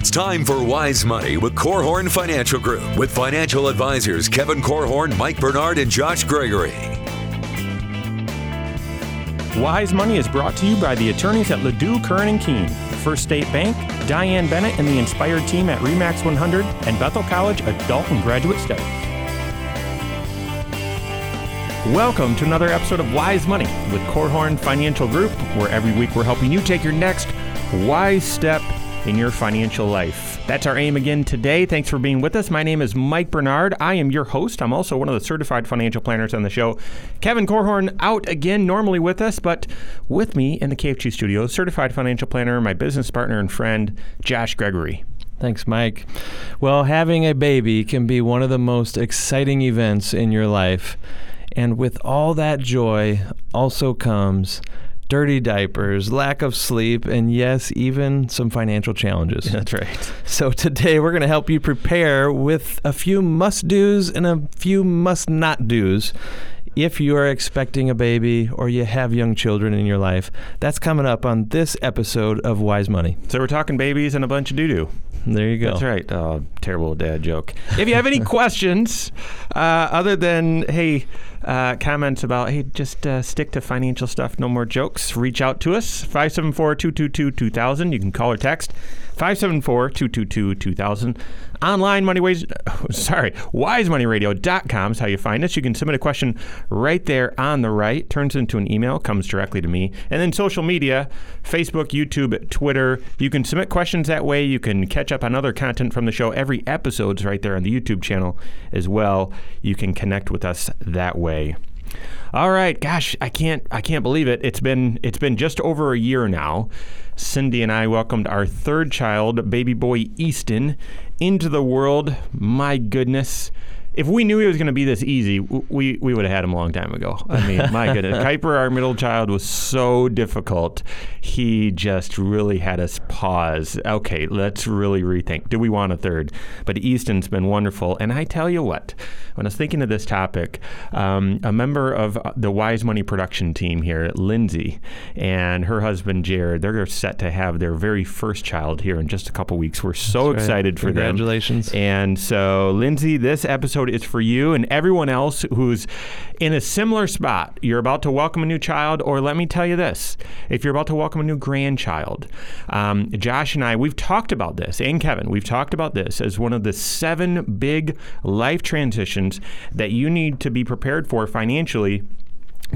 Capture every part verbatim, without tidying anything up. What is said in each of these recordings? It's time for Wise Money with Korhorn Financial Group with financial advisors Kevin Korhorn, Mike Bernard, and Josh Gregory. Wise Money is brought to you by the attorneys at LaDue, Curran, and Kuehn, First State Bank, Diane Bennett and the Inspired team at R E-MAX one hundred, and Bethel College Adult and Graduate Studies. Welcome to another episode of Wise Money with Korhorn Financial Group, where every week we're helping you take your next wise step in your financial life. That's our aim again today. Thanks for being with us. My name is Mike Bernard. I am your host. I'm also one of the certified financial planners on the show. Kevin Korhorn out again, normally with us, but with me in the K F G studios, certified financial planner, my business partner and friend, Josh Gregory. Thanks, Mike. Well, having a baby can be one of the most exciting events in your life. And with all that joy also comes dirty diapers, lack of sleep, and yes, even some financial challenges. That's right. So today we're going to help you prepare with a few must-dos and a few must-not-dos if you are expecting a baby or you have young children in your life. That's coming up on this episode of Wise Money. So we're talking babies and a bunch of doo-doo. There you go. That's right. Oh, terrible dad joke. If you have any questions uh, other than, hey, uh, comments about, hey, just uh, stick to financial stuff, no more jokes, reach out to us, five seven four, two two two, two thousand. You can call or text five seven four, two two two, two thousand. Online, moneyways, oh, sorry, wise money radio dot com is how you find us. You can submit a question right there on the right, turns into an email, comes directly to me. And then social media, Facebook, YouTube, Twitter. You can submit questions that way. You can catch up on other content from the show. Every episode's right there on the YouTube channel as well. You can connect with us that way. All right, gosh, I can't I can't believe it. It's been it's been just over a year now. Cindy and I welcomed our third child, baby boy Easton, into the world. My goodness. If we knew he was going to be this easy, we, we would have had him a long time ago. I mean, my goodness. Kyper, our middle child, was so difficult. He just really had us pause. Okay, let's really rethink. Do we want a third? But Easton's been wonderful. And I tell you what, when I was thinking of this topic, um, a member of the Wise Money production team here, Lindsay, and her husband, Jared, they're set to have their very first child here in just a couple weeks. We're so That's excited right. for Congratulations. Them. Congratulations. And so, Lindsay, this episode is for you and everyone else who's in a similar spot. You're about to welcome a new child, or let me tell you this, if you're about to welcome a new grandchild. Um, Josh and I, we've talked about this, and Kevin, we've talked about this as one of the seven big life transitions that you need to be prepared for financially.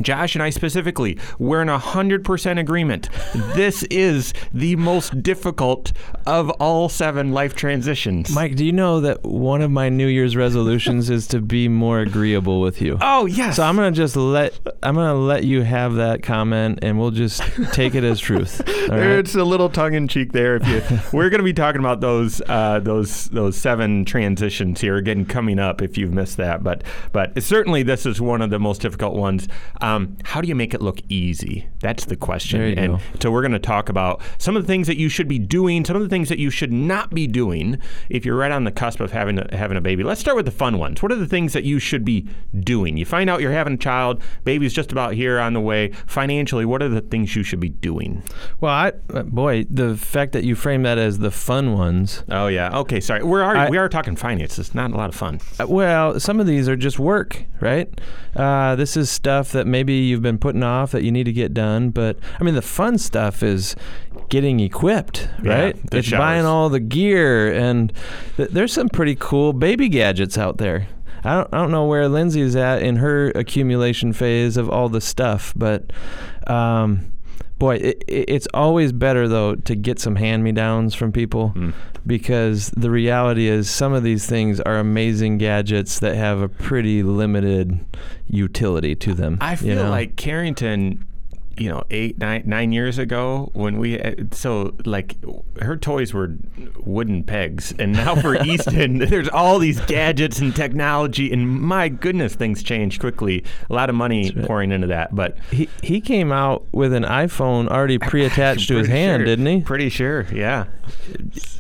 Josh and I specifically, we're in one hundred percent agreement. This is the most difficult of all seven life transitions. Mike, do you know that one of my New Year's resolutions is to be more agreeable with you? Oh, yes. So I'm going to just let I'm going to let you have that comment, and we'll just take it as truth. It's right? A little tongue-in-cheek there. If you, we're going to be talking about those uh, those those seven transitions here, again, coming up if you've missed that. But, but certainly this is one of the most difficult ones. Um, how do you make it look easy? That's the question. There you and go. So we're going to talk about some of the things that you should be doing, some of the things that you should not be doing if you're right on the cusp of having a, having a baby. Let's start with the fun ones. What are the things that you should be doing? You find out you're having a child, baby's just about here on the way. Financially, what are the things you should be doing? Well, I, boy, the fact that you frame that as the fun ones. Oh, yeah. Okay, sorry. We're already, I, we are talking finance. It's not a lot of fun. Well, some of these are just work, right? Uh, this is stuff that maybe you've been putting off that you need to get done. But I mean, the fun stuff is getting equipped, right? Yeah, it's showers. Buying all the gear. And th- there's some pretty cool baby gadgets out there. I don't, I don't know where Lindsay's at in her accumulation phase of all the stuff, but um, boy, it, it's always better, though, to get some hand-me-downs from people mm. because the reality is some of these things are amazing gadgets that have a pretty limited utility to them. I feel you know? like Carrington... You know, eight, nine, nine years ago when we, so like her toys were wooden pegs. And now for Easton, there's all these gadgets and technology. And my goodness, things change quickly. A lot of money right. pouring into that. But he, he came out with an iPhone already pre-attached to his hand, sure. didn't he? Pretty sure, yeah.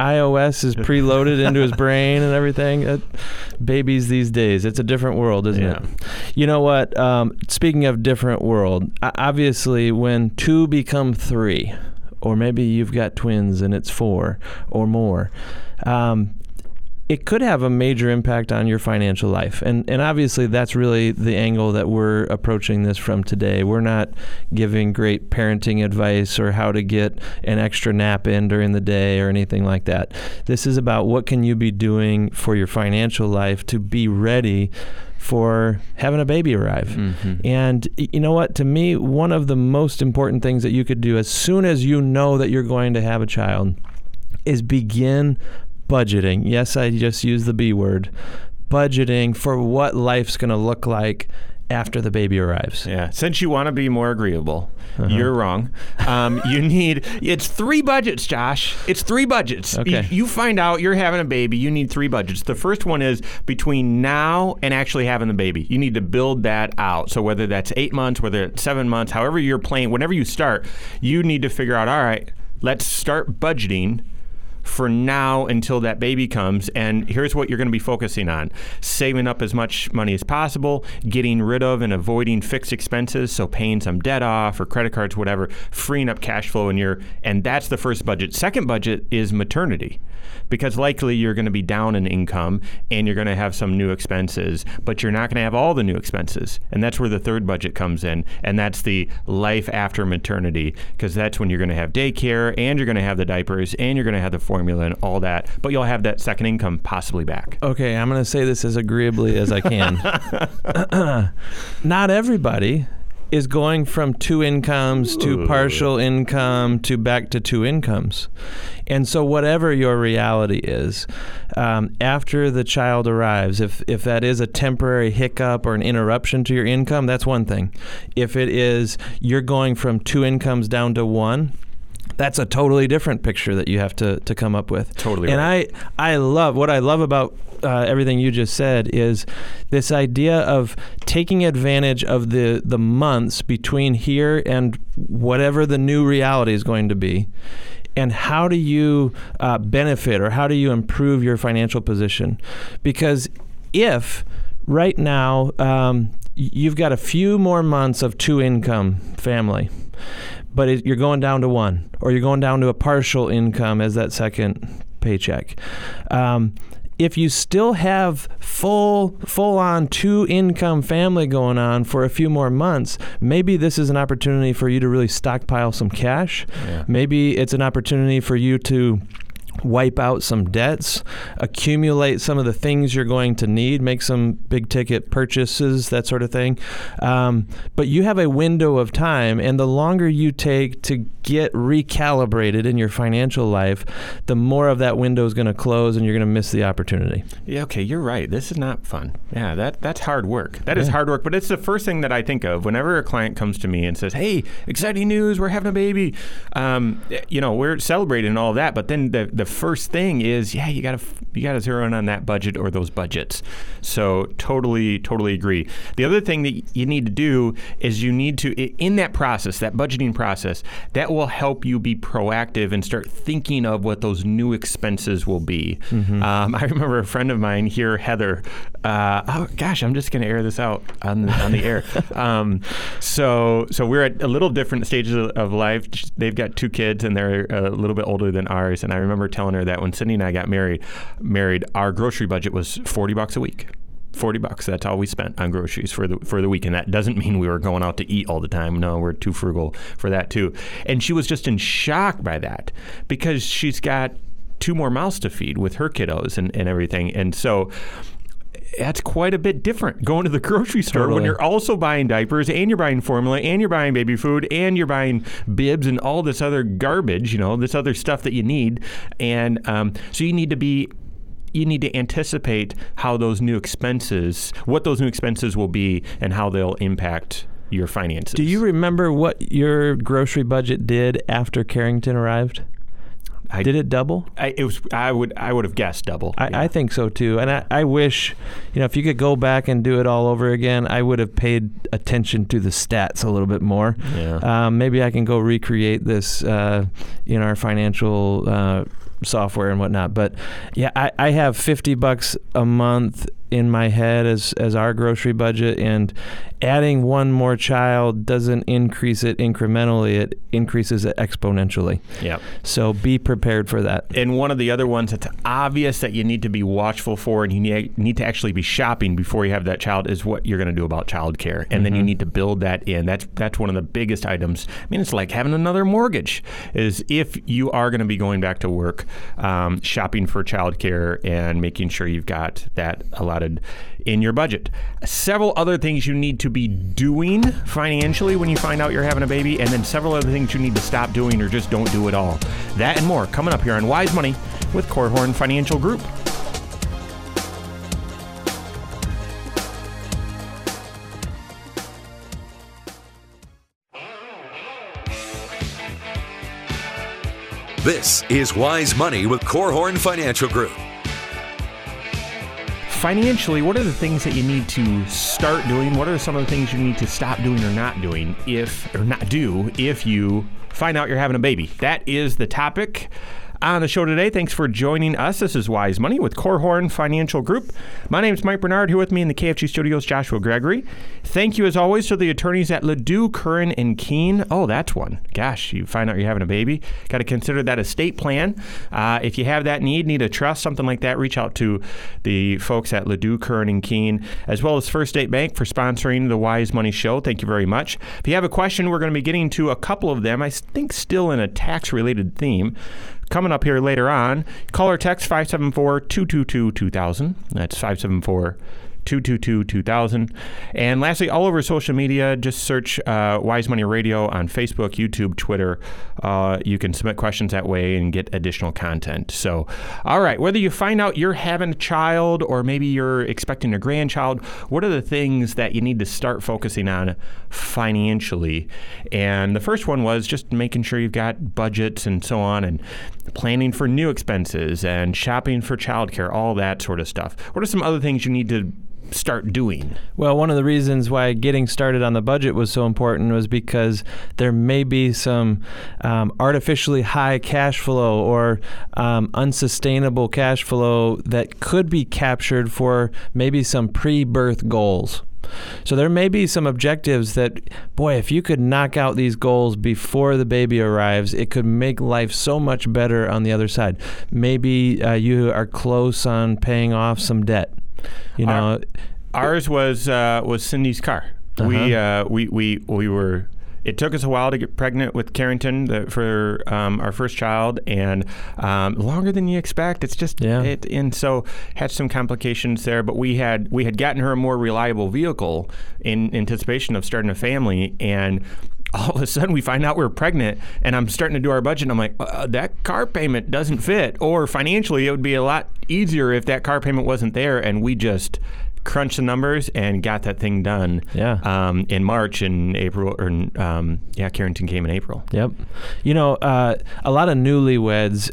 iOS is preloaded into his brain and everything. Uh, babies these days, it's a different world, isn't yeah. it? You know what? Um, speaking of different world, obviously, when two become three or maybe you've got twins and it's four or more. Um, it could have a major impact on your financial life. And and obviously that's really the angle that we're approaching this from today. We're not giving great parenting advice or how to get an extra nap in during the day or anything like that. This is about what can you be doing for your financial life to be ready for having a baby arrive. Mm-hmm. And you know what, to me, one of the most important things that you could do as soon as you know that you're going to have a child is begin budgeting. Yes, I just used the B word. Budgeting for what life's going to look like after the baby arrives. Yeah. Since you want to be more agreeable, uh-huh. you're wrong. Um, you need, it's three budgets, Josh. It's three budgets. Okay. You, you find out you're having a baby, you need three budgets. The first one is between now and actually having the baby. You need to build that out. So whether that's eight months, whether it's seven months, however you're playing, whenever you start, you need to figure out, all right, let's start budgeting for now until that baby comes, and here's what you're going to be focusing on. Saving up as much money as possible, getting rid of and avoiding fixed expenses, so paying some debt off or credit cards, whatever, freeing up cash flow in your, and that's the first budget. Second budget is maternity, because likely you're going to be down in income and you're going to have some new expenses, but you're not going to have all the new expenses, and that's where the third budget comes in, and that's the life after maternity, because that's when you're going to have daycare, and you're going to have the diapers, and you're going to have the formula and all that, but you'll have that second income possibly back. Okay, I'm going to say this as agreeably as I can. Not everybody is going from two incomes to Ooh. partial income to back to two incomes. And so whatever your reality is, um, after the child arrives, if, if that is a temporary hiccup or an interruption to your income, that's one thing. If it is you're going from two incomes down to one, that's a totally different picture that you have to, to come up with. Totally. And right. I, I love, what I love about uh, everything you just said is this idea of taking advantage of the, the months between here and whatever the new reality is going to be. And how do you uh, benefit or how do you improve your financial position? Because if right now um, you've got a few more months of two income family, but it, you're going down to one, or you're going down to a partial income as that second paycheck. Um, if you still have full, full-on two-income family going on for a few more months, maybe this is an opportunity for you to really stockpile some cash. Yeah. Maybe it's an opportunity for you to wipe out some debts, accumulate some of the things you're going to need, make some big ticket purchases, that sort of thing. Um, but you have a window of time, and the longer you take to get recalibrated in your financial life, the more of that window is going to close and you're going to miss the opportunity. Yeah, okay, you're right. This is not fun. Yeah, that that's hard work. That yeah. is hard work, but it's the first thing that I think of whenever a client comes to me and says, hey, exciting news, we're having a baby. Um, you know, we're celebrating and all that, but then the, the The first thing is, yeah, you gotta you gotta zero in on that budget or those budgets. So totally, totally agree. The other thing that you need to do is you need to, in that process, that budgeting process, that will help you be proactive and start thinking of what those new expenses will be. Mm-hmm. Um, I remember a friend of mine here, Heather. Uh, oh gosh, I'm just gonna air this out on the, on the air. Um, so so we're at a little different stages of, of life. They've got two kids and they're a little bit older than ours. And I remember telling her that when Cindy and I got married, married, our grocery budget was forty bucks a week. forty bucks. That's all we spent on groceries for the for the week. And that doesn't mean we were going out to eat all the time. No, we're too frugal for that too. And she was just in shock by that because she's got two more mouths to feed with her kiddos and, and everything. And so that's quite a bit different going to the grocery store totally. When you're also buying diapers and you're buying formula and you're buying baby food and you're buying bibs and all this other garbage, you know, this other stuff that you need. And um, so you need to be, you need to anticipate how those new expenses, what those new expenses will be and how they'll impact your finances. Do you remember what your grocery budget did after Carrington arrived? I, Did it double? I, it was. I would. I would have guessed double. I, yeah. I think so too. And I, I wish, you know, if you could go back and do it all over again, I would have paid attention to the stats a little bit more. Yeah. Um, maybe I can go recreate this uh, in our financial uh, software and whatnot. But yeah, I, I have fifty bucks a month in my head as as our grocery budget, and adding one more child doesn't increase it incrementally, it increases it exponentially. Yeah. So be prepared for that. And one of the other ones that's obvious that you need to be watchful for, and you need, need to actually be shopping before you have that child, is what you're going to do about childcare. And mm-hmm. then you need to build that in. That's that's one of the biggest items. I mean, it's like having another mortgage, is if you are going to be going back to work, um, shopping for childcare and making sure you've got that allotted in your budget. Several other things you need to be doing financially when you find out you're having a baby, and then several other things you need to stop doing or just don't do at all. That and more coming up here on Wise Money with Korhorn Financial Group. This is Wise Money with Korhorn Financial Group. Financially, what are the things that you need to start doing? What are some of the things you need to stop doing or not doing if, or not do, if you find out you're having a baby? That is the topic on the show today. Thanks for joining us. This is Wise Money with Korhorn Financial Group. My name is Mike Bernard. Here with me in the K F G studios, Joshua Gregory. Thank you, as always, to the attorneys at LaDue, Curran, and Kuehn. Oh, that's one. Gosh, you find out you're having a baby. Got to consider that estate plan. Uh, if you have that need, need a trust, something like that, reach out to the folks at LaDue, Curran, and Kuehn, as well as First State Bank for sponsoring the Wise Money Show. Thank you very much. If you have a question, we're going to be getting to a couple of them, I think still in a tax-related theme, coming up here later on. Call or text five seven four, two two two, two thousand. That's five seven four, two two two, two thousand. And lastly, all over social media, just search uh, Wise Money Radio on Facebook, YouTube, Twitter. Uh, you can submit questions that way and get additional content. So, all right, whether you find out you're having a child or maybe you're expecting a grandchild, what are the things that you need to start focusing on financially? And the first one was just making sure you've got budgets and so on, and planning for new expenses and shopping for childcare, all that sort of stuff. What are some other things you need to start doing? Well, one of the reasons why getting started on the budget was so important was because there may be some um, artificially high cash flow or um, unsustainable cash flow that could be captured for maybe some pre-birth goals. So there may be some objectives that, boy, if you could knock out these goals before the baby arrives, it could make life so much better on the other side. Maybe uh, you are close on paying off some debt. You know, Our, ours was uh, was Cindy's car. Uh-huh. We uh, we we we were. It took us a while to get pregnant with Carrington the, for um, our first child, and um, longer than you expect. It's just, yeah. it, and so had some complications there. But we had we had gotten her a more reliable vehicle in anticipation of starting a family, and all of a sudden we find out we're pregnant, and I'm starting to do our budget, and I'm like, uh, that car payment doesn't fit. Or financially, it would be a lot easier if that car payment wasn't there, and we just crunched the numbers and got that thing done. Yeah. Um, in March and April, or um, yeah, Carrington came in April. Yep. You know, uh, a lot of newlyweds,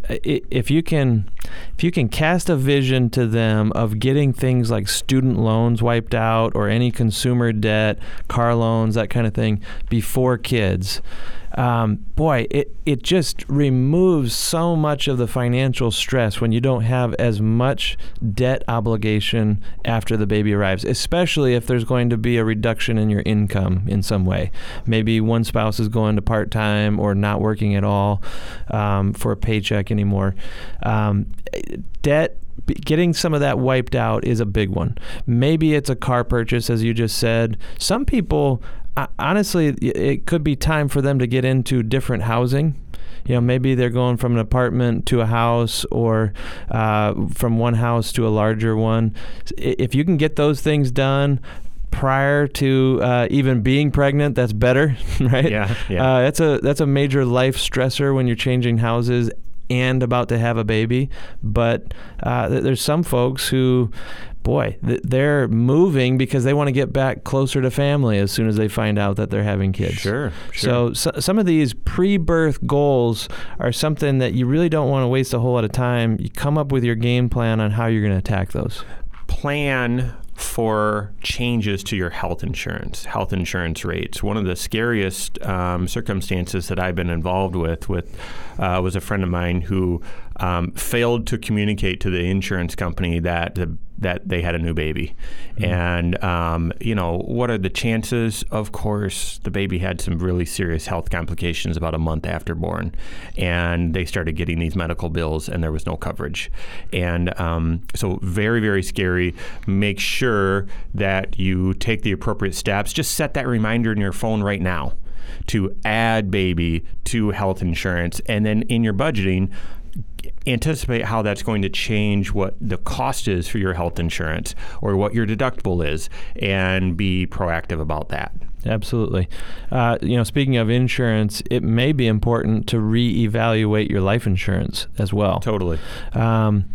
if you can, if you can cast a vision to them of getting things like student loans wiped out or any consumer debt, car loans, that kind of thing, before kids. Um, boy, it, it just removes so much of the financial stress when you don't have as much debt obligation after the baby arrives, especially if there's going to be a reduction in your income in some way. Maybe one spouse is going to part-time or not working at all um, for a paycheck anymore. Um, debt, getting some of that wiped out is a big one. Maybe it's a car purchase, as you just said. Some people... Honestly, it could be time for them to get into different housing. You know, maybe they're going from an apartment to a house, or uh, from one house to a larger one. If you can get those things done prior to uh, even being pregnant, that's better, right? Yeah, yeah. Uh, that's a that's a major life stressor when you're changing houses and about to have a baby. But uh, there's some folks who, boy, th- they're moving because they want to get back closer to family as soon as they find out that they're having kids. Sure, sure. So, so some of these pre-birth goals are something that you really don't want to waste a whole lot of time. You come up with your game plan on how you're going to attack those. Plan for changes to your health insurance, health insurance rates. One of the scariest um, circumstances that I've been involved with, with uh, was a friend of mine who um, failed to communicate to the insurance company that the that they had a new baby. Mm-hmm. And, um, you know, what are the chances? Of course, the baby had some really serious health complications about a month after born. And they started getting these medical bills, and there was no coverage. And um, so very, very scary. Make sure that you take the appropriate steps. Just set that reminder in your phone right now to add baby to health insurance. And then in your budgeting, anticipate how that's going to change what the cost is for your health insurance or what your deductible is, and be proactive about that. Absolutely. Uh, you know, speaking of insurance, it may be important to reevaluate your life insurance as well. Totally. Um,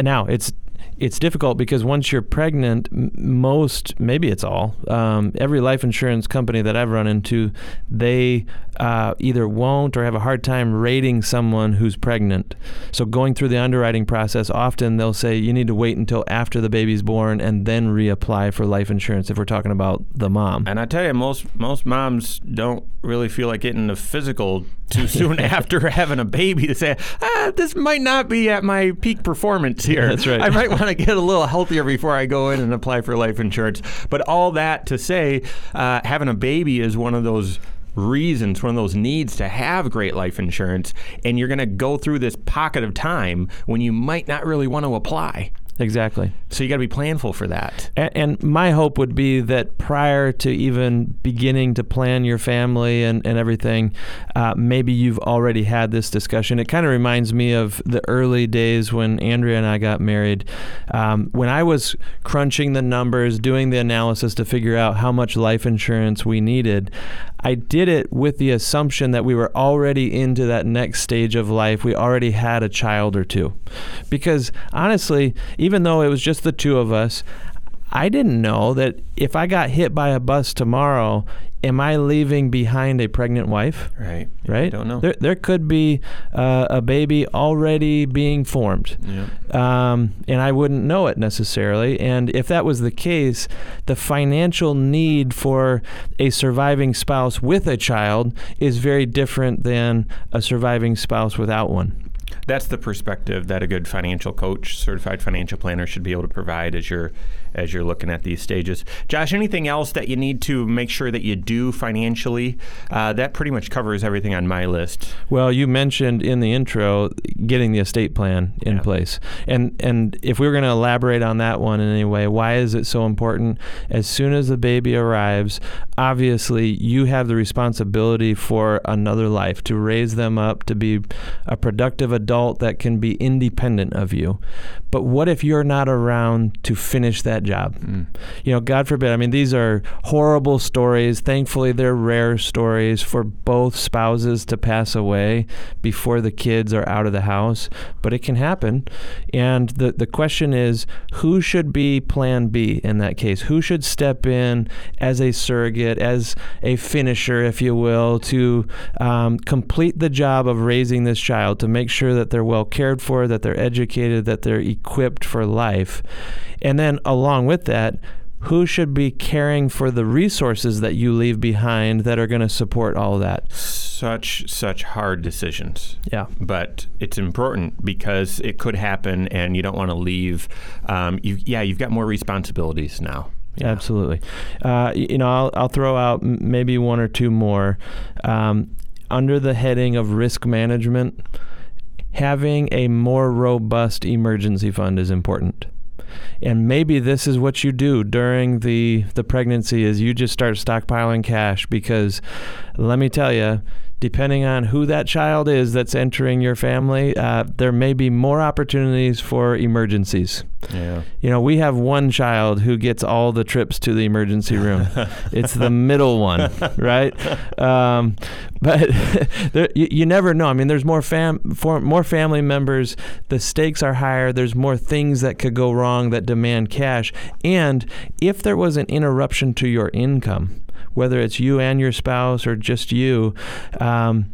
now, it's It's difficult because once you're pregnant, most, maybe it's all, um, every life insurance company that I've run into, they uh, either won't or have a hard time rating someone who's pregnant. So going through the underwriting process, often they'll say you need to wait until after the baby's born and then reapply for life insurance if we're talking about the mom. And I tell you, most most moms don't really feel like getting a physical too soon after having a baby to say, ah, this might not be at my peak performance here. That's right. I might want to get a little healthier before I go in and apply for life insurance. But all that to say, uh, having a baby is one of those reasons, one of those needs to have great life insurance. And you're going to go through this pocket of time when you might not really want to apply. Exactly. So you got to be planful for that. And, and my hope would be that prior to even beginning to plan your family and, and everything, uh, maybe you've already had this discussion. It kind of reminds me of the early days when Andrea and I got married. Um, when I was crunching the numbers, doing the analysis to figure out how much life insurance we needed, I did it with the assumption that we were already into that next stage of life. We already had a child or two. Because honestly, even though it was just the two of us, I didn't know that if I got hit by a bus tomorrow, am I leaving behind a pregnant wife? Right. Right? I don't know. There, there could be uh, a baby already being formed. Yeah. Um, and I wouldn't know it necessarily. And if that was the case, the financial need for a surviving spouse with a child is very different than a surviving spouse without one. That's the perspective that a good financial coach, certified financial planner, should be able to provide as you're as you're looking at these stages. Josh, anything else that you need to make sure that you do financially? Uh, that pretty much covers everything on my list. Well, you mentioned in the intro getting the estate plan in yeah. place. And and if we were going to elaborate on that one in any way, why is it so important? As soon as the baby arrives, obviously you have the responsibility for another life, to raise them up, to be a productive adult that can be independent of you. But what if you're not around to finish that job? Mm. You know, God forbid. I mean, these are horrible stories. Thankfully, they're rare stories for both spouses to pass away before the kids are out of the house. But it can happen. And the, the question is, who should be plan B in that case? Who should step in as a surrogate, as a finisher, if you will, to um, complete the job of raising this child, to make sure that they're well cared for, that they're educated, that they're equipped for life. And then along with that, who should be caring for the resources that you leave behind that are going to support all that? Such, such hard decisions. Yeah. But it's important because it could happen and you don't want to leave. Um, you, yeah, you've got more responsibilities now. Yeah. Absolutely. Uh, you know, I'll, I'll throw out maybe one or two more. Um, under the heading of risk management, having a more robust emergency fund is important. And maybe this is what you do during the, the pregnancy is you just start stockpiling cash because, let me tell you, depending on who that child is that's entering your family, uh, there may be more opportunities for emergencies. Yeah. You know, we have one child who gets all the trips to the emergency room. It's the middle one, right? Um, but there, you, you never know. I mean, there's more fam, for, more family members. The stakes are higher. There's more things that could go wrong that demand cash. And if there was an interruption to your income, whether it's you and your spouse or just you, um,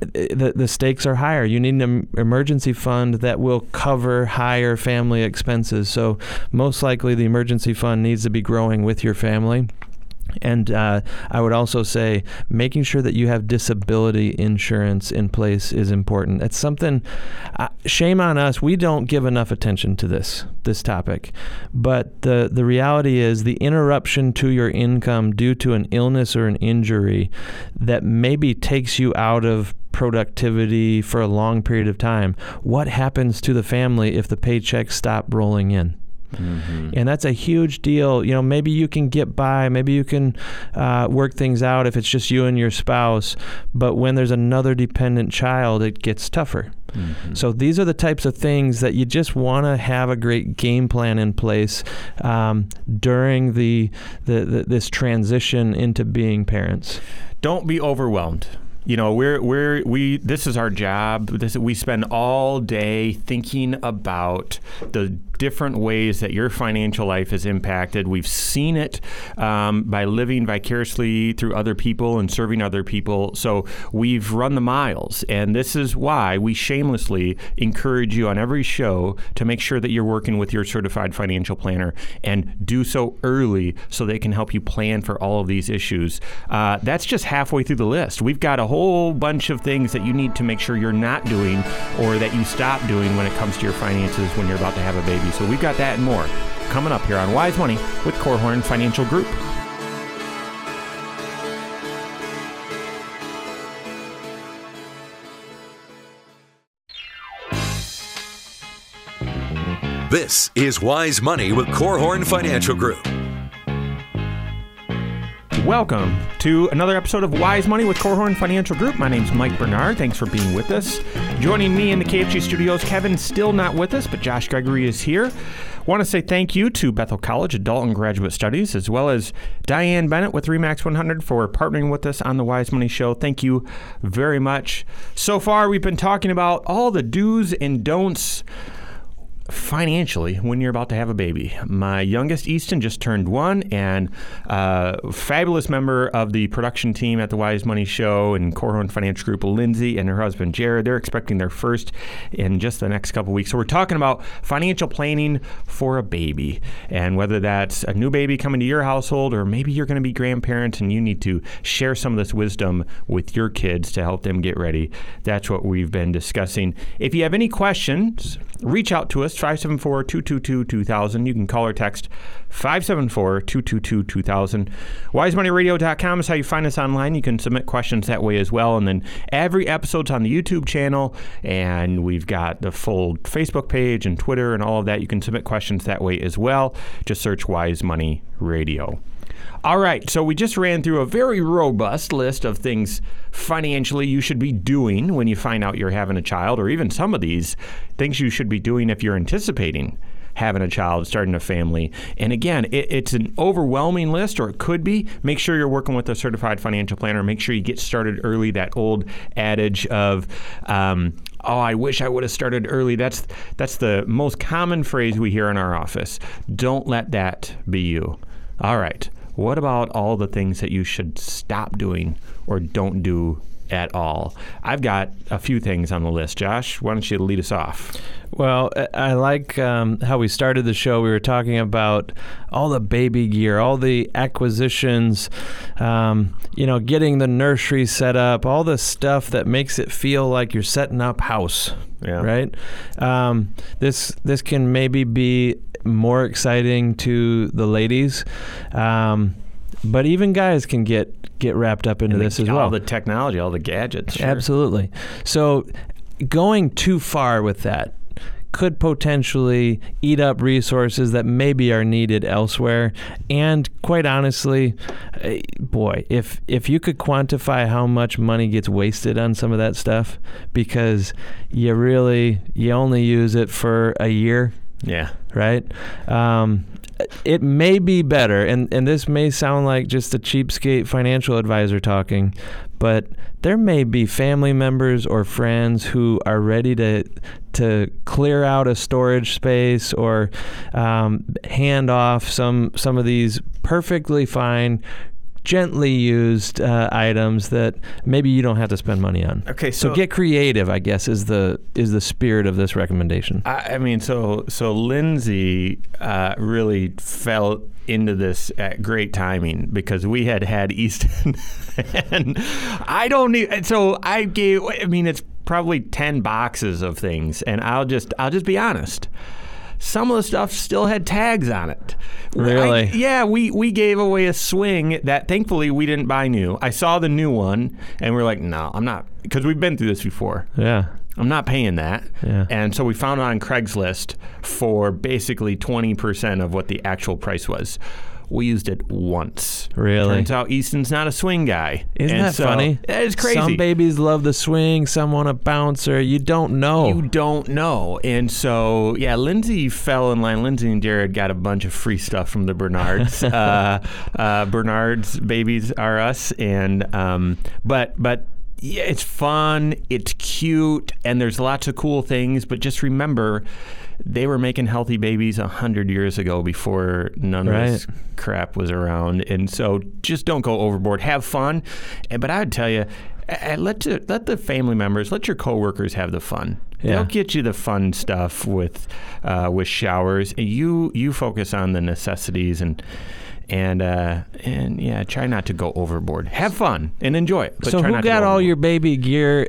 the the stakes are higher. You need an emergency fund that will cover higher family expenses. So most likely the emergency fund needs to be growing with your family. And uh, I would also say making sure that you have disability insurance in place is important. It's something, uh, shame on us, we don't give enough attention to this, this topic. But the, the reality is the interruption to your income due to an illness or an injury that maybe takes you out of productivity for a long period of time. What happens to the family if the paychecks stop rolling in? Mm-hmm. And that's a huge deal. You know, maybe you can get by, maybe you can uh, work things out if it's just you and your spouse, but when there's another dependent child, it gets tougher. Mm-hmm. So these are the types of things that you just want to have a great game plan in place um, during the, the, the this transition into being parents. Don't be overwhelmed. You know, we're we're we. This is our job. This we spend all day thinking about the different ways that your financial life is impacted. We've seen it um, by living vicariously through other people and serving other people. So we've run the miles, and this is why we shamelessly encourage you on every show to make sure that you're working with your certified financial planner and do so early so they can help you plan for all of these issues. Uh, that's just halfway through the list. We've got a whole whole bunch of things that you need to make sure you're not doing or that you stop doing when it comes to your finances when you're about to have a baby. So we've got that and more coming up here on Wise Money with Korhorn Financial Group. This is Wise Money with Korhorn Financial Group. Welcome to another episode of Wise Money with Korhorn Financial Group. My name's Mike Bernard. Thanks for being with us. Joining me in the K F G studios, Kevin's still not with us, but Josh Gregory is here. Want to say thank you to Bethel College Adult and Graduate Studies, as well as Diane Bennett with R E-MAX one hundred for partnering with us on the Wise Money Show. Thank you very much. So far, we've been talking about all the do's and don'ts financially when you're about to have a baby. My youngest, Easton, just turned one, and a fabulous member of the production team at the Wise Money Show and Korhorn Financial Group, Lindsay, and her husband, Jared, they're expecting their first in just the next couple weeks. So we're talking about financial planning for a baby, and whether that's a new baby coming to your household, or maybe you're going to be grandparents and you need to share some of this wisdom with your kids to help them get ready. That's what we've been discussing. If you have any questions, reach out to us, five seven four, two two two, two thousand. You can call or text five seven four, two two two, two thousand. wise money radio dot com is how you find us online. You can submit questions that way as well. And then every episode's on the YouTube channel, and we've got the full Facebook page and Twitter and all of that. You can submit questions that way as well. Just search Wise Money Radio. All right, so we just ran through a very robust list of things financially you should be doing when you find out you're having a child, or even some of these things you should be doing if you're anticipating having a child, starting a family. And again, it, it's an overwhelming list, or it could be. Make sure you're working with a certified financial planner. Make sure you get started early. That old adage of, um, oh, I wish I would have started early. That's, that's the most common phrase we hear in our office. Don't let that be you. All right. What about all the things that you should stop doing or don't do at all? I've got a few things on the list. Josh, why don't you lead us off? Well, I like um, how we started the show. We were talking about all the baby gear, all the acquisitions, um, you know, getting the nursery set up, all the stuff that makes it feel like you're setting up house, yeah. right? Um, this this can maybe be more exciting to the ladies, um, but even guys can get get wrapped up into this as well. All the technology, all the gadgets. Sure. Absolutely. So going too far with that could potentially eat up resources that maybe are needed elsewhere. And quite honestly, boy, if if you could quantify how much money gets wasted on some of that stuff, because you really, you only use it for a year. Yeah. Right? Um, it may be better, and, and this may sound like just a cheapskate financial advisor talking, but there may be family members or friends who are ready to to clear out a storage space or um, hand off some some of these perfectly fine gently used uh, items that maybe you don't have to spend money on. Okay, so, so get creative, I guess, is the is the spirit of this recommendation. I, I mean, so so Lindsay uh, really fell into this at great timing because we had had Easton, and I don't need. So I gave. I mean, it's probably ten boxes of things, and I'll just I'll just be honest. Some of the stuff still had tags on it. Really? I, yeah, we, we gave away a swing that thankfully we didn't buy new. I saw the new one, and we were like, no, I'm not, because we've been through this before. Yeah. I'm not paying that. Yeah. And so we found it on Craigslist for basically twenty percent of what the actual price was. We used it once. Really? Turns out Easton's not a swing guy. Isn't and that so, funny? It's crazy. Some babies love the swing. Some want a bouncer. You don't know. You don't know. And so, yeah, Lindsay fell in line. Lindsay and Jared got a bunch of free stuff from the Bernards. uh, uh, Bernard's babies are us. And um, but but yeah, it's fun. It's cute. And there's lots of cool things. But just remember, they were making healthy babies one hundred years ago before none right. of this crap was around. And so just don't go overboard. Have fun. But I would tell you, let the, let the family members, let your coworkers have the fun. Yeah. They'll get you the fun stuff with uh, with showers. You you focus on the necessities and and uh, and yeah, try not to go overboard. Have fun and enjoy it. But so try who not got to go all overboard. Your baby gear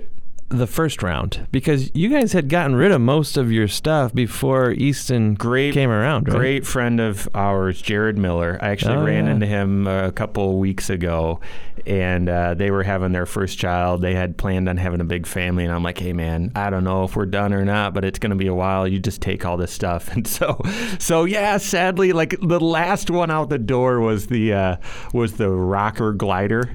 the first round, because you guys had gotten rid of most of your stuff before Easton great, came around, right? Great friend of ours, Jared Miller. I actually oh, ran yeah. into him a couple weeks ago, and uh, they were having their first child. They had planned on having a big family, and I'm like, hey, man, I don't know if we're done or not, but it's going to be a while. You just take all this stuff. And so, so yeah, sadly, like the last one out the door was the uh, was the rocker glider.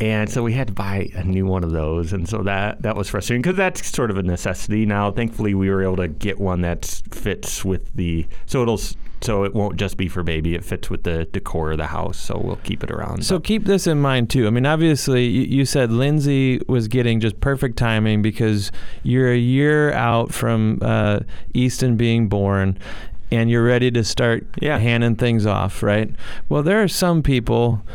And so we had to buy a new one of those. And so that, that was frustrating because that's sort of a necessity now. Thankfully, we were able to get one that fits with the – so it'll so it won't just be for baby. It fits with the decor of the house, so we'll keep it around. So but. Keep this in mind, too. I mean, obviously, you, you said Lindsay was getting just perfect timing because you're a year out from uh, Easton being born, and you're ready to start yeah. handing things off, right? Well, there are some people –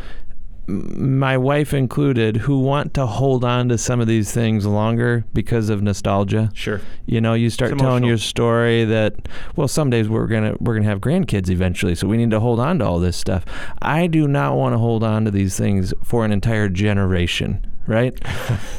my wife included, who want to hold on to some of these things longer because of nostalgia. Sure. You know, you start telling your story that, well, some days we're gonna we're gonna have grandkids eventually, so we need to hold on to all this stuff. I do not want to hold on to these things for an entire generation, right?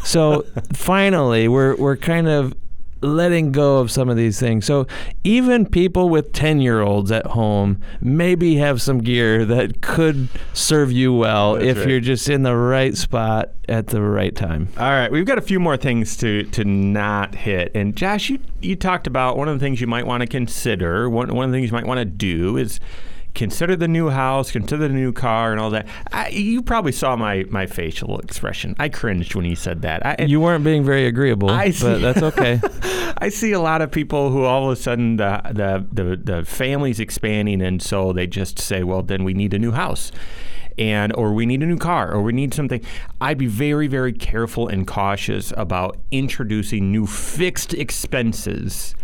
So finally, we're we're kind of letting go of some of these things. So even people with ten-year-olds at home maybe have some gear that could serve you well That's if right. you're just in the right spot at the right time. All right. We've got a few more things to, to not hit. And Josh, you, you talked about one of the things you might want to consider, one, one of the things you might want to do is consider the new house, consider the new car, and all that. I, you probably saw my, my facial expression. I cringed when you said that. I, you weren't being very agreeable, I see, but that's okay. I see a lot of people who all of a sudden the, the, the, the family's expanding, and so they just say, well, then we need a new house. And or we need a new car, or we need something. I'd be very, very careful and cautious about introducing new fixed expenses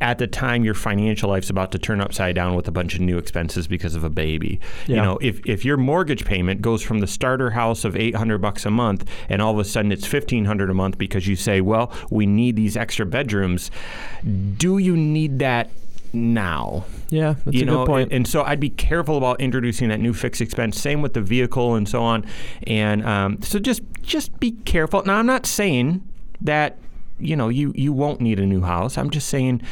at the time your financial life's about to turn upside down with a bunch of new expenses because of a baby. Yeah. You know, if, if your mortgage payment goes from the starter house of eight hundred bucks a month and all of a sudden it's fifteen hundred a month because you say, well, we need these extra bedrooms, do you need that now? Yeah, that's you a know, good point. And, and so I'd be careful about introducing that new fixed expense. Same with the vehicle and so on. And um, so just just be careful. Now, I'm not saying that you know, you, you won't need a new house. I'm just saying,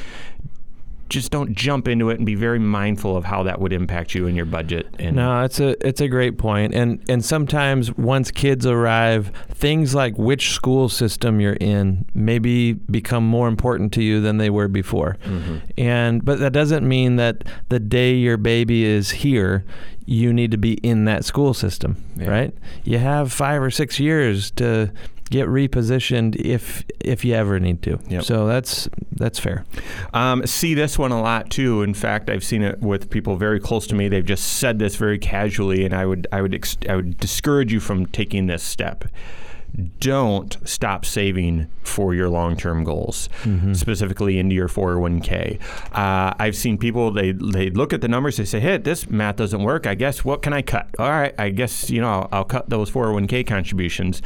just don't jump into it and be very mindful of how that would impact you and your budget. And no, it's a it's a great point. And and sometimes once kids arrive, things like which school system you're in maybe become more important to you than they were before. Mm-hmm. And but that doesn't mean that the day your baby is here, you need to be in that school system, yeah. right? You have five or six years to get repositioned if if you ever need to. Yep. So that's that's fair. Um, see this one a lot too. In fact, I've seen it with people very close to me. They've just said this very casually, and I would I would ex- I would discourage you from taking this step. don't stop saving for your long-term goals, mm-hmm. specifically into your four oh one k. Uh, I've seen people, they they look at the numbers, they say, hey, this math doesn't work. I guess, what can I cut? All right, I guess, you know, I'll, I'll cut those four oh one k contributions.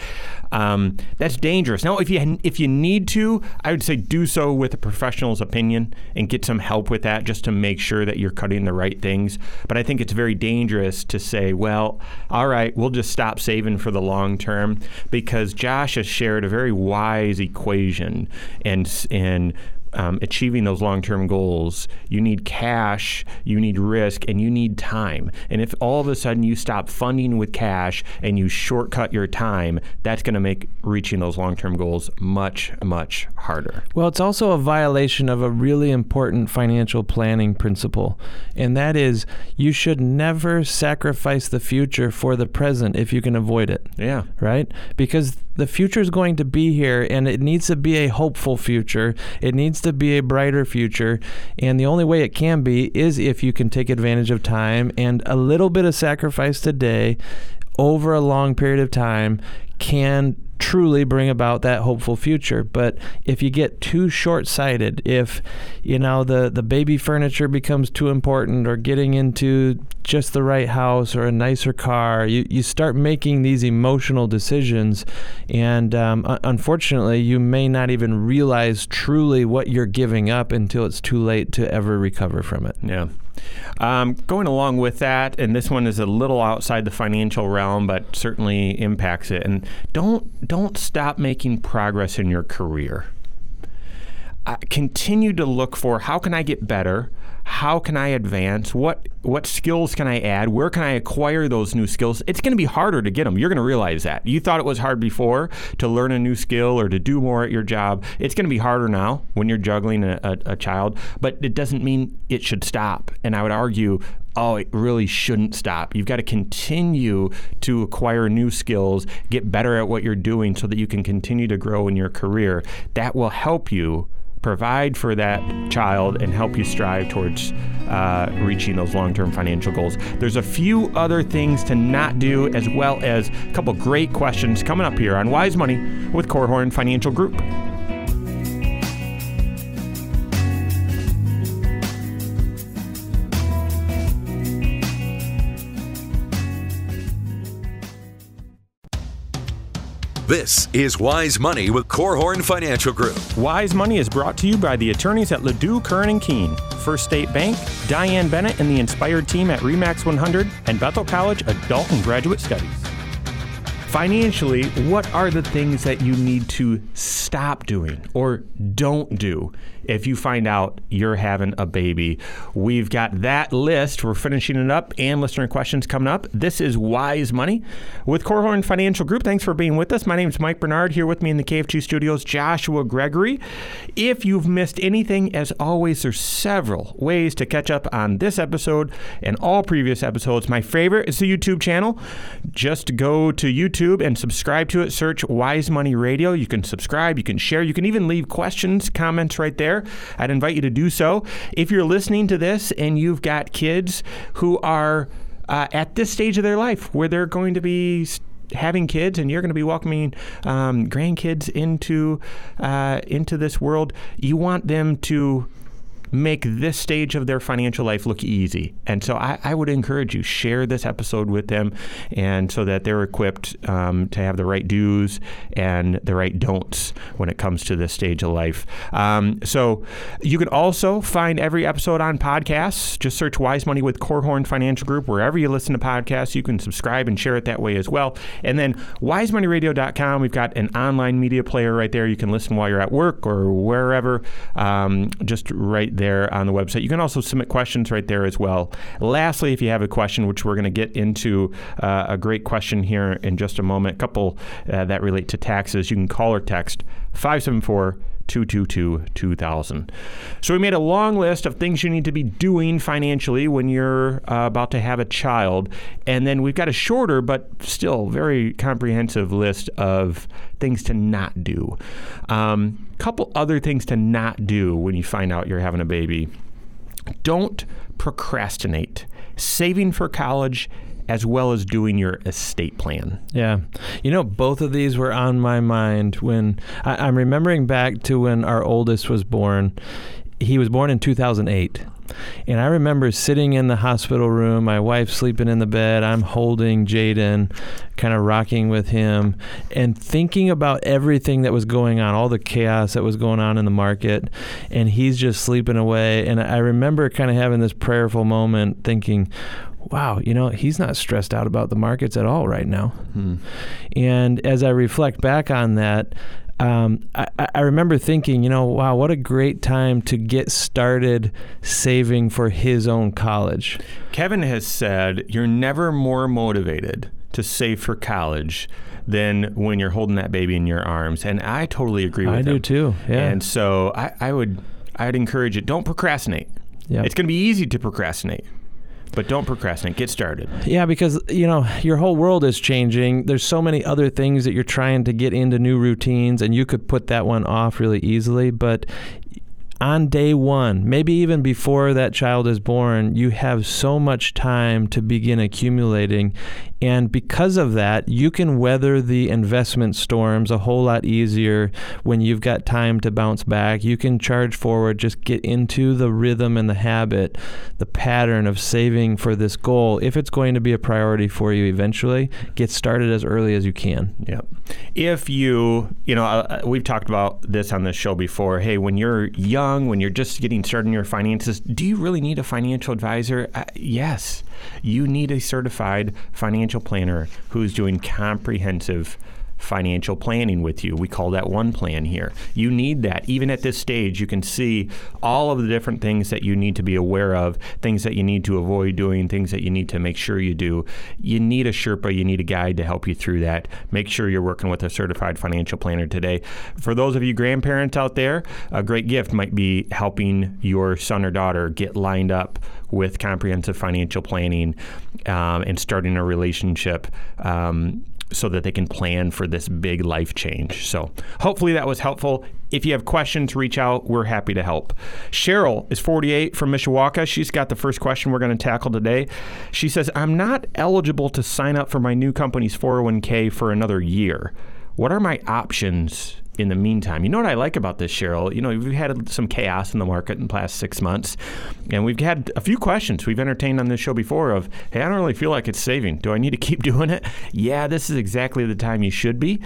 Um, that's dangerous. Now, if you if you need to, I would say do so with a professional's opinion and get some help with that just to make sure that you're cutting the right things. But I think it's very dangerous to say, well, all right, we'll just stop saving for the long term, because Josh has shared a very wise equation, and and um, achieving those long-term goals, you need cash, you need risk, and you need time. And if all of a sudden you stop funding with cash and you shortcut your time, that's going to make reaching those long-term goals much, much harder. Well, it's also a violation of a really important financial planning principle, and that is you should never sacrifice the future for the present if you can avoid it. Yeah. Right? Because the future is going to be here, and it needs to be a hopeful future. It needs to be a brighter future, and the only way it can be is if you can take advantage of time, and a little bit of sacrifice today over a long period of time can truly bring about that hopeful future. But if you get too short-sighted, if you know the the baby furniture becomes too important, or getting into just the right house or a nicer car, you, you start making these emotional decisions, and um, unfortunately you may not even realize truly what you're giving up until it's too late to ever recover from it. Yeah. Um, going along with that, and this one is a little outside the financial realm, but certainly impacts it. And don't don't stop making progress in your career. Uh, continue to look for, how can I get better? How can I advance? What what skills can I add? Where can I acquire those new skills? It's going to be harder to get them. You're going to realize that. You thought it was hard before to learn a new skill or to do more at your job. It's going to be harder now when you're juggling a, a, a child, but it doesn't mean it should stop. And I would argue, oh, it really shouldn't stop. You've got to continue to acquire new skills, get better at what you're doing so that you can continue to grow in your career. That will help you provide for that child and help you strive towards uh, reaching those long-term financial goals. There's a few other things to not do, as well as a couple great questions coming up here on Wise Money with Korhorn Financial Group. This is Wise Money with Korhorn Financial Group. Wise Money is brought to you by the attorneys at LaDue, Curran, and Kuehn, First State Bank, Diane Bennett and the Inspired team at R E-MAX one hundred, and Bethel College Adult and Graduate Studies. Financially, what are the things that you need to stop doing or don't do if you find out you're having a baby? We've got that list. We're finishing it up, and listener questions coming up. This is Wise Money with Korhorn Financial Group. Thanks for being with us. My name is Mike Bernard. Here with me in the K F G studios, Joshua Gregory. If you've missed anything, as always, there's several ways to catch up on this episode and all previous episodes. My favorite is the YouTube channel. Just go to YouTube and subscribe to it. Search Wise Money Radio. You can subscribe. You can share. You can even leave questions, comments right there. I'd invite you to do so. If you're listening to this and you've got kids who are uh, at this stage of their life where they're going to be st- having kids, and you're going to be welcoming um, grandkids into uh, into this world, you want them to make this stage of their financial life look easy. And so I, I would encourage you, share this episode with them, and so that they're equipped um, to have the right do's and the right don'ts when it comes to this stage of life. Um, so you can also find every episode on podcasts. Just search Wise Money with Korhorn Financial Group. Wherever you listen to podcasts, you can subscribe and share it that way as well. And then wise money radio dot com, we've got an online media player right there. You can listen while you're at work or wherever, um, just right there. there on the website. You can also submit questions right there as well. Lastly, if you have a question, which we're going to get into uh, a great question here in just a moment, a couple uh, that relate to taxes, you can call or text five seven four, two two two, two thousand. So we made a long list of things you need to be doing financially when you're uh, about to have a child. And then we've got a shorter but still very comprehensive list of things to not do. Um, couple other things to not do when you find out you're having a baby. Don't procrastinate. Saving for college as well as doing your estate plan. Yeah. You know, both of these were on my mind when I, I'm remembering back to when our oldest was born. He was born in two thousand eight. And I remember sitting in the hospital room, my wife sleeping in the bed, I'm holding Jaden, kind of rocking with him, and thinking about everything that was going on, all the chaos that was going on in the market, and he's just sleeping away. And I remember kind of having this prayerful moment thinking, wow, you know, he's not stressed out about the markets at all right now. Hmm. And as I reflect back on that, Um, I, I remember thinking, you know, wow, what a great time to get started saving for his own college. Kevin has said you're never more motivated to save for college than when you're holding that baby in your arms. And I totally agree with I him. I do too, yeah. And so I, I would I'd encourage it. Don't procrastinate. Yep. It's going to be easy to procrastinate. But don't procrastinate. Get started. Yeah, because, you know, your whole world is changing. There's so many other things that you're trying to get into, new routines, and you could put that one off really easily. But on day one, maybe even before that child is born, you have so much time to begin accumulating. And because of that, you can weather the investment storms a whole lot easier when you've got time to bounce back. You can charge forward, just get into the rhythm and the habit, the pattern of saving for this goal. If it's going to be a priority for you eventually, get started as early as you can. Yep. If you, you know, uh, we've talked about this on this show before. Hey, when you're young, when you're just getting started in your finances, do you really need a financial advisor? Uh, yes. You need a certified financial planner who's doing comprehensive financial planning with you. We call that one plan here. You need that. Even at this stage, you can see all of the different things that you need to be aware of, things that you need to avoid doing, things that you need to make sure you do. You need a Sherpa. You need a guide to help you through that. Make sure you're working with a certified financial planner today. For those of you grandparents out there, a great gift might be helping your son or daughter get lined up with comprehensive financial planning um, and starting a relationship um, so that they can plan for this big life change. So hopefully that was helpful. If you have questions, reach out. We're happy to help. Cheryl is forty-eight from Mishawaka. She's got the first question we're going to tackle today. She says, I'm not eligible to sign up for my new company's four oh one k for another year. What are my options in the meantime? You know what I like about this, Cheryl? You know, we've had some chaos in the market in the past six months, and we've had a few questions we've entertained on this show before of, hey, I don't really feel like it's saving. Do I need to keep doing it? Yeah, this is exactly the time you should be.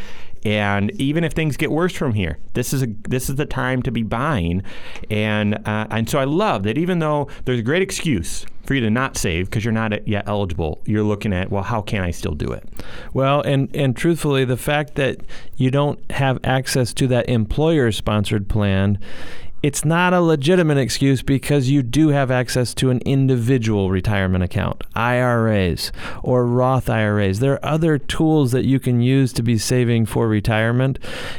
And even if things get worse from here, this is a, this is the time to be buying. And uh, and so I love that even though there's a great excuse for you to not save because you're not yet eligible, you're looking at, well, how can I still do it? Well, and, and truthfully, the fact that you don't have access to that employer-sponsored plan, it's not a legitimate excuse because you do have access to an individual retirement account, I R As or Roth I R As. There are other tools that you can use to be saving for retirement.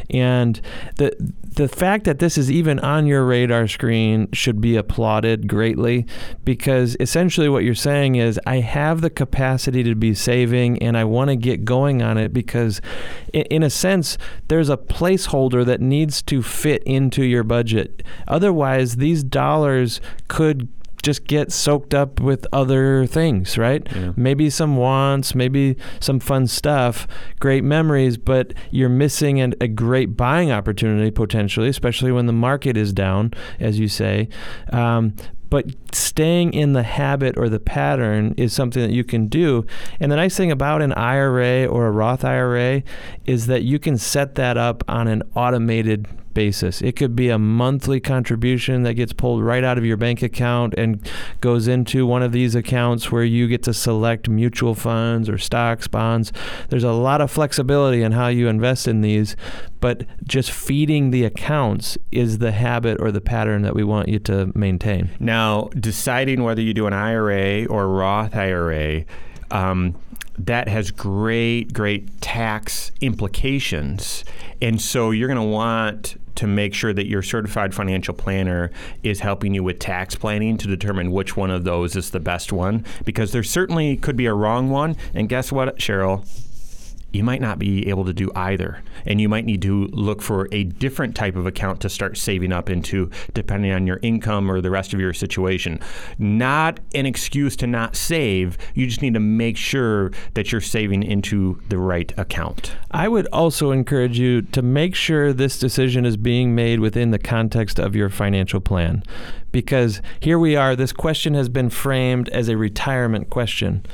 And the the fact that this is even on your radar screen should be applauded greatly, because essentially what you're saying is, I have the capacity to be saving and I want to get going on it, because in, in a sense, there's a placeholder that needs to fit into your budget. Otherwise, these dollars could just get soaked up with other things, right? Yeah. Maybe some wants, maybe some fun stuff, great memories, but you're missing an, a great buying opportunity potentially, especially when the market is down, as you say. Um, But staying in the habit or the pattern is something that you can do. And the nice thing about an I R A or a Roth I R A is that you can set that up on an automated basis. It could be a monthly contribution that gets pulled right out of your bank account and goes into one of these accounts where you get to select mutual funds or stocks, bonds. There's a lot of flexibility in how you invest in these, but just feeding the accounts is the habit or the pattern that we want you to maintain. Now, deciding whether you do an I R A or Roth I R A, um, that has great, great tax implications. And so you're going to want to make sure that your certified financial planner is helping you with tax planning to determine which one of those is the best one, because there certainly could be a wrong one. And guess what, Cheryl? you might not be able to do either. And you might need to look for a different type of account to start saving up into, depending on your income or the rest of your situation. Not an excuse to not save. You just need to make sure that you're saving into the right account. I would also encourage you to make sure this decision is being made within the context of your financial plan. Because here we are, this question has been framed as a retirement question,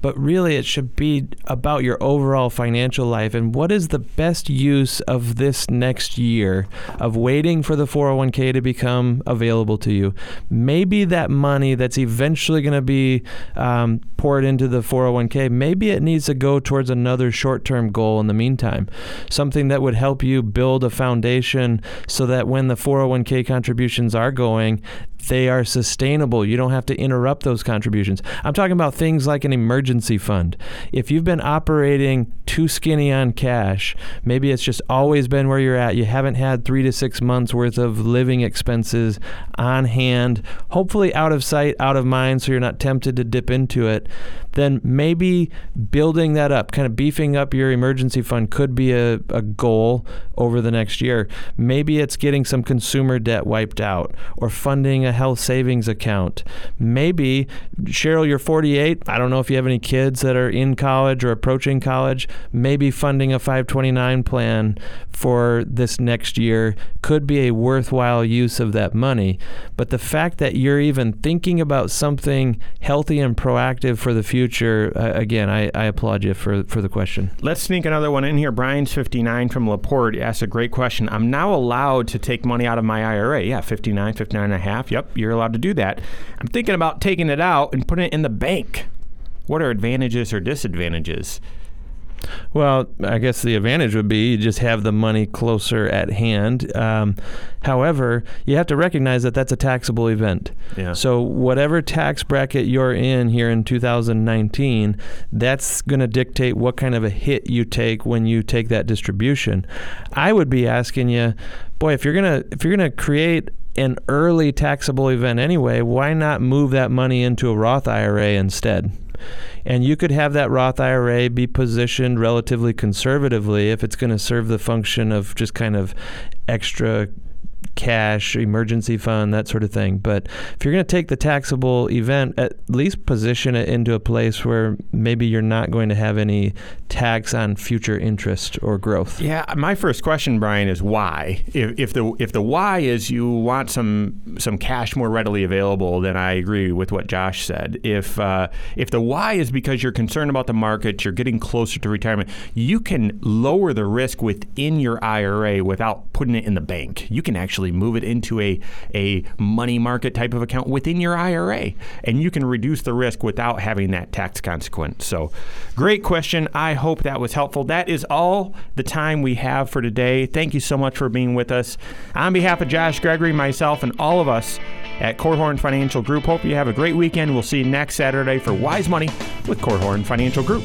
but really it should be about your overall financial life and what is the best use of this next year of waiting for the four oh one k to become available to you. Maybe that money that's eventually going to be um, poured into the four oh one k, maybe it needs to go towards another short-term goal in the meantime, something that would help you build a foundation so that when the four oh one k contributions are going, they are sustainable. You don't have to interrupt those contributions. I'm talking about things like an emergency fund. If you've been operating too skinny on cash, maybe it's just always been where you're at. You haven't had three to six months worth of living expenses on hand, hopefully out of sight, out of mind, so you're not tempted to dip into it. Then maybe building that up, kind of beefing up your emergency fund could be a, a goal over the next year. Maybe it's getting some consumer debt wiped out or funding a health savings account. Maybe, Cheryl, you're forty-eight. I don't know if you have any kids that are in college or approaching college. Maybe funding a five twenty-nine plan for this next year could be a worthwhile use of that money. But the fact that you're even thinking about something healthy and proactive for the future, Future uh, again, I, I applaud you for for the question. Let's sneak another one in here. Brian's fifty-nine from LaPorte asked a great question. I'm now allowed to take money out of my I R A. Yeah, fifty-nine, fifty-nine and a half. Yep, you're allowed to do that. I'm thinking about taking it out and putting it in the bank. What are advantages or disadvantages? Well, I guess the advantage would be you just have the money closer at hand. Um, however, you have to recognize that that's a taxable event. Yeah. So whatever tax bracket you're in here in two thousand nineteen, that's going to dictate what kind of a hit you take when you take that distribution. I would be asking you, boy, if you're gonna if you're gonna create an early taxable event anyway, why not move that money into a Roth I R A instead? And you could have that Roth I R A be positioned relatively conservatively if it's going to serve the function of just kind of extra cash, emergency fund, that sort of thing. But if you're going to take the taxable event, at least position it into a place where maybe you're not going to have any tax on future interest or growth. Yeah, my first question, Brian, is why? If, if the if the why is you want some some cash more readily available, then I agree with what Josh said. If uh, if the why is because you're concerned about the market, you're getting closer to retirement, you can lower the risk within your I R A without putting it in the bank. You can actually move it into a, a money market type of account within your I R A, and you can reduce the risk without having that tax consequence. So great question. I hope that was helpful. That is all the time we have for today. Thank you so much for being with us. On behalf of Josh Gregory, myself, and all of us at Korhorn Financial Group, hope you have a great weekend. We'll see you next Saturday for Wise Money with Korhorn Financial Group.